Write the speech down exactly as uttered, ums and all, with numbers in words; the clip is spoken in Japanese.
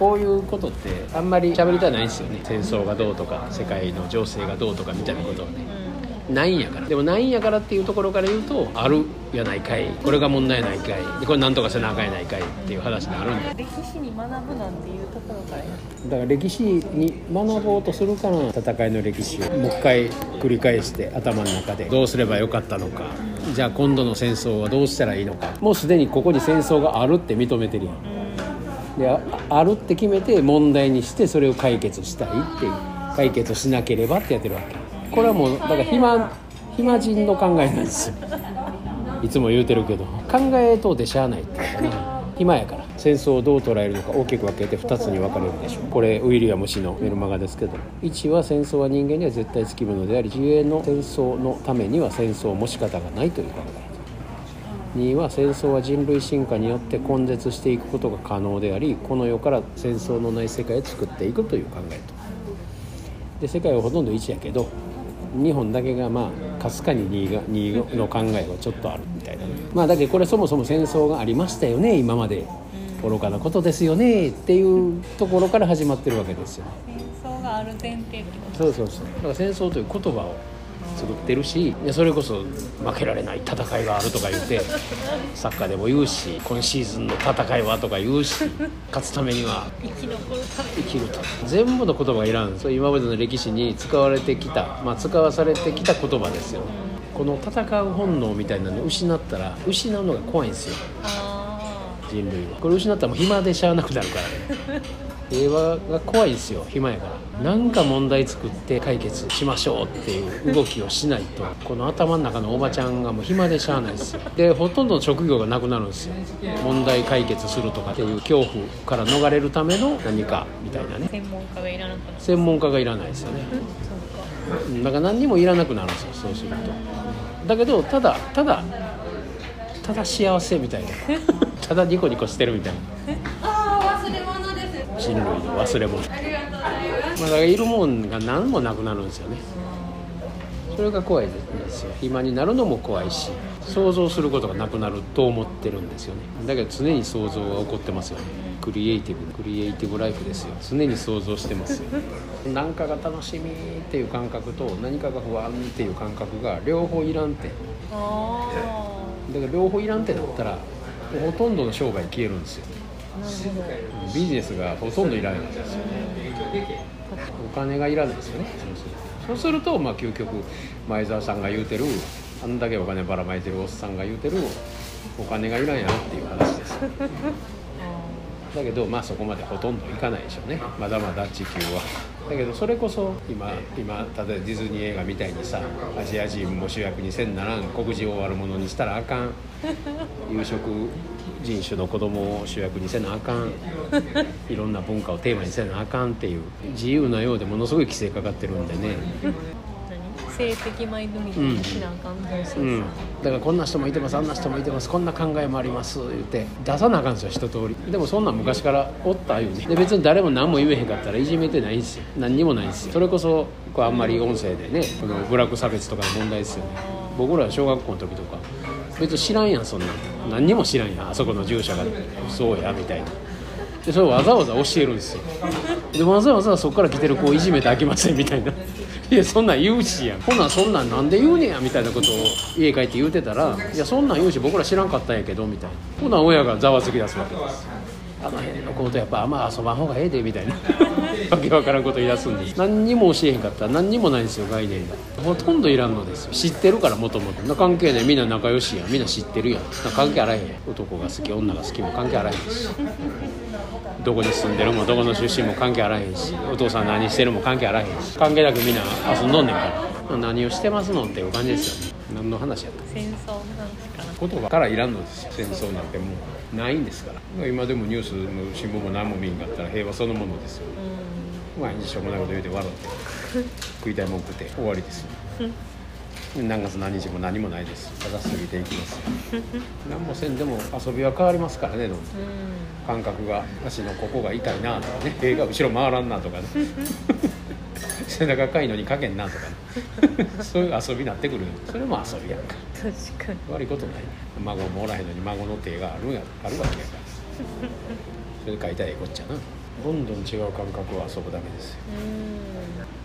こういうことってあんまり喋りたくないですよね。戦争がどうとか世界の情勢がどうとかみたいなことはね、ないんやから。でもないんやからっていうところから言うと、あるやないかい、これが問題ないかい、これなんとかせなあかんやないかいっていう話になるんだ。歴史に学ぶなんていうところから、だから歴史に学ぼうとするから、戦いの歴史をもう一回繰り返して頭の中でどうすればよかったのか、じゃあ今度の戦争はどうしたらいいのか、もうすでにここに戦争があるって認めてるやん。で あ, あるって決めて問題にしてそれを解決したいっていう、解決しなければってやってるわけ。これはもうだから暇暇人の考えなんですよ。いつも言うてるけど、考えとうてしゃあないっていうかな。暇やから戦争をどう捉えるのか大きく分けてふたつに分かれるでしょ。これウィリアム氏のメルマガですけど、いちは戦争は人間には絶対つきものであり、自衛の戦争のためには戦争も仕方がないという考え。には戦争は人類進化によって根絶していくことが可能であり、この世から戦争のない世界を作っていくという考えと。で世界はほとんどいちやけど、日本だけがまあかすかに に, がにの考えはちょっとあるみたいな。まあだけどこれそもそも戦争がありましたよね、今まで愚かなことですよねっていうところから始まってるわけですよ。戦争がある前提。そうそうそう。だから戦争という言葉を作ってるし、それこそ負けられない戦いがあるとか言ってサッカーでも言うし、今シーズンの戦いはとか言うし、勝つためには生き残るために生きると、全部の言葉がいらん。それ今までの歴史に使われてきた、まあ、使わされてきた言葉ですよ。この戦う本能みたいなのを失ったら、失うのが怖いんですよ、人類は。これ失ったらもう暇でしゃあなくなるからね。平和が怖いですよ、暇やから。なんか問題作って解決しましょうっていう動きをしないと、この頭の中のおばちゃんがもう暇でしゃあないですよ。でほとんどの職業がなくなるんですよ。問題解決するとかっていう恐怖から逃れるための何かみたいなね。専門家がいらなくなる。専門家がいらないですよね。だから何にもいらなくなるんですよ、そうすると。だけどただただただ幸せみたいなただニコニコしてるみたいな。ああ忘れ物、人類の忘れ物。まあ、だからいるもんが何もなくなるんですよね。それが怖いですよ。暇になるのも怖いし、想像することがなくなると思ってるんですよね。だけど常に想像が起こってますよね。クリエイティブクリエイティブライフですよ。常に想像してますよ。何かが楽しみっていう感覚と何かが不安っていう感覚が両方いらんて。あー。だから両方いらんてなったらほとんどの生涯消えるんですよ。ビジネスがほとんどいらないんですよね。お金がいらないですよね。そうすると、まあ、究極前澤さんが言うてる、あんだけお金ばらまいてるおっさんが言うてる、お金がいらんやろっていう話です。だけど、まあ、そこまでほとんどいかないでしょうね、まだまだ地球は。だけどそれこそ 今, 今例えばディズニー映画みたいにさ、アジア人も主役にせんならん、黒人を悪者にしたらあかん、有色人種の子供を主役にせなあかん、いろんな文化をテーマにせなあかんっていう、自由なようでものすごい規制かかってるんでね。性的マインドみたいにしなあかんのです、うんうん、だからこんな人もいてます、あんな人もいてます、こんな考えもあります言って出さなあかんですよ、一通り。でもそんなん昔からおったいうね。で別に誰も何も言えへんかったらいじめてないんですよ、何にもないんですよ。それこそこうあんまり音声でね、この部落差別とかの問題ですよね。僕ら小学校の時とか別に知らんやん、そんな何にも知らんやん、あそこの住所がそうやみたいな。でそれをわざわざ教えるんですよ。でわざわざそこから来てる子をいじめてあきませんみたいな。いやそんなん言うしやん、ほなそんなんなんで言うねやみたいなことを家帰って言うてたら、いやそんなん言うし僕ら知らんかったんやけどみたいな。ほな親がざわつき出すわけです。あの辺の子とやっぱあんま遊ばんほうがええでみたいなわけわからんこと言い出すんです。何にも教えへんかったら何にもないんですよ、概念がほとんどいらんのですよ。知ってるから、もともと関係ない、みんな仲良しやん、みんな知ってるやん、関係あらへん。男が好き女が好きも関係あらへんし、どこに住んでるもどこの出身も関係あらへんし、お父さん何してるも関係あらへんし、関係なくみんな遊んどんねんから、何をしてますのっていう感じですよね。何の話やった、戦争の話かな。言葉からいらんのですよ、戦争なんてもうないんですから。今でもニュースも新聞も何も見んかったら平和そのものですよ。毎日しょうもないこと言うて笑って食いたいもん食って終わりですよ。何月何日も何もないです。ただ過ぎていきます何もせんでも遊びは変わりますからね、どんどん感覚が、足のここが痛いなとかね、手が後ろ回らんなとかね背中かいのにかけんなとかねそういう遊びになってくる。それも遊びやんか。確かに悪いことない。孫もおらへんのに孫の手がある、あるわけやからそれで書いたらええこっちゃな。どんどん違う感覚を遊ぶだけですよ。うん。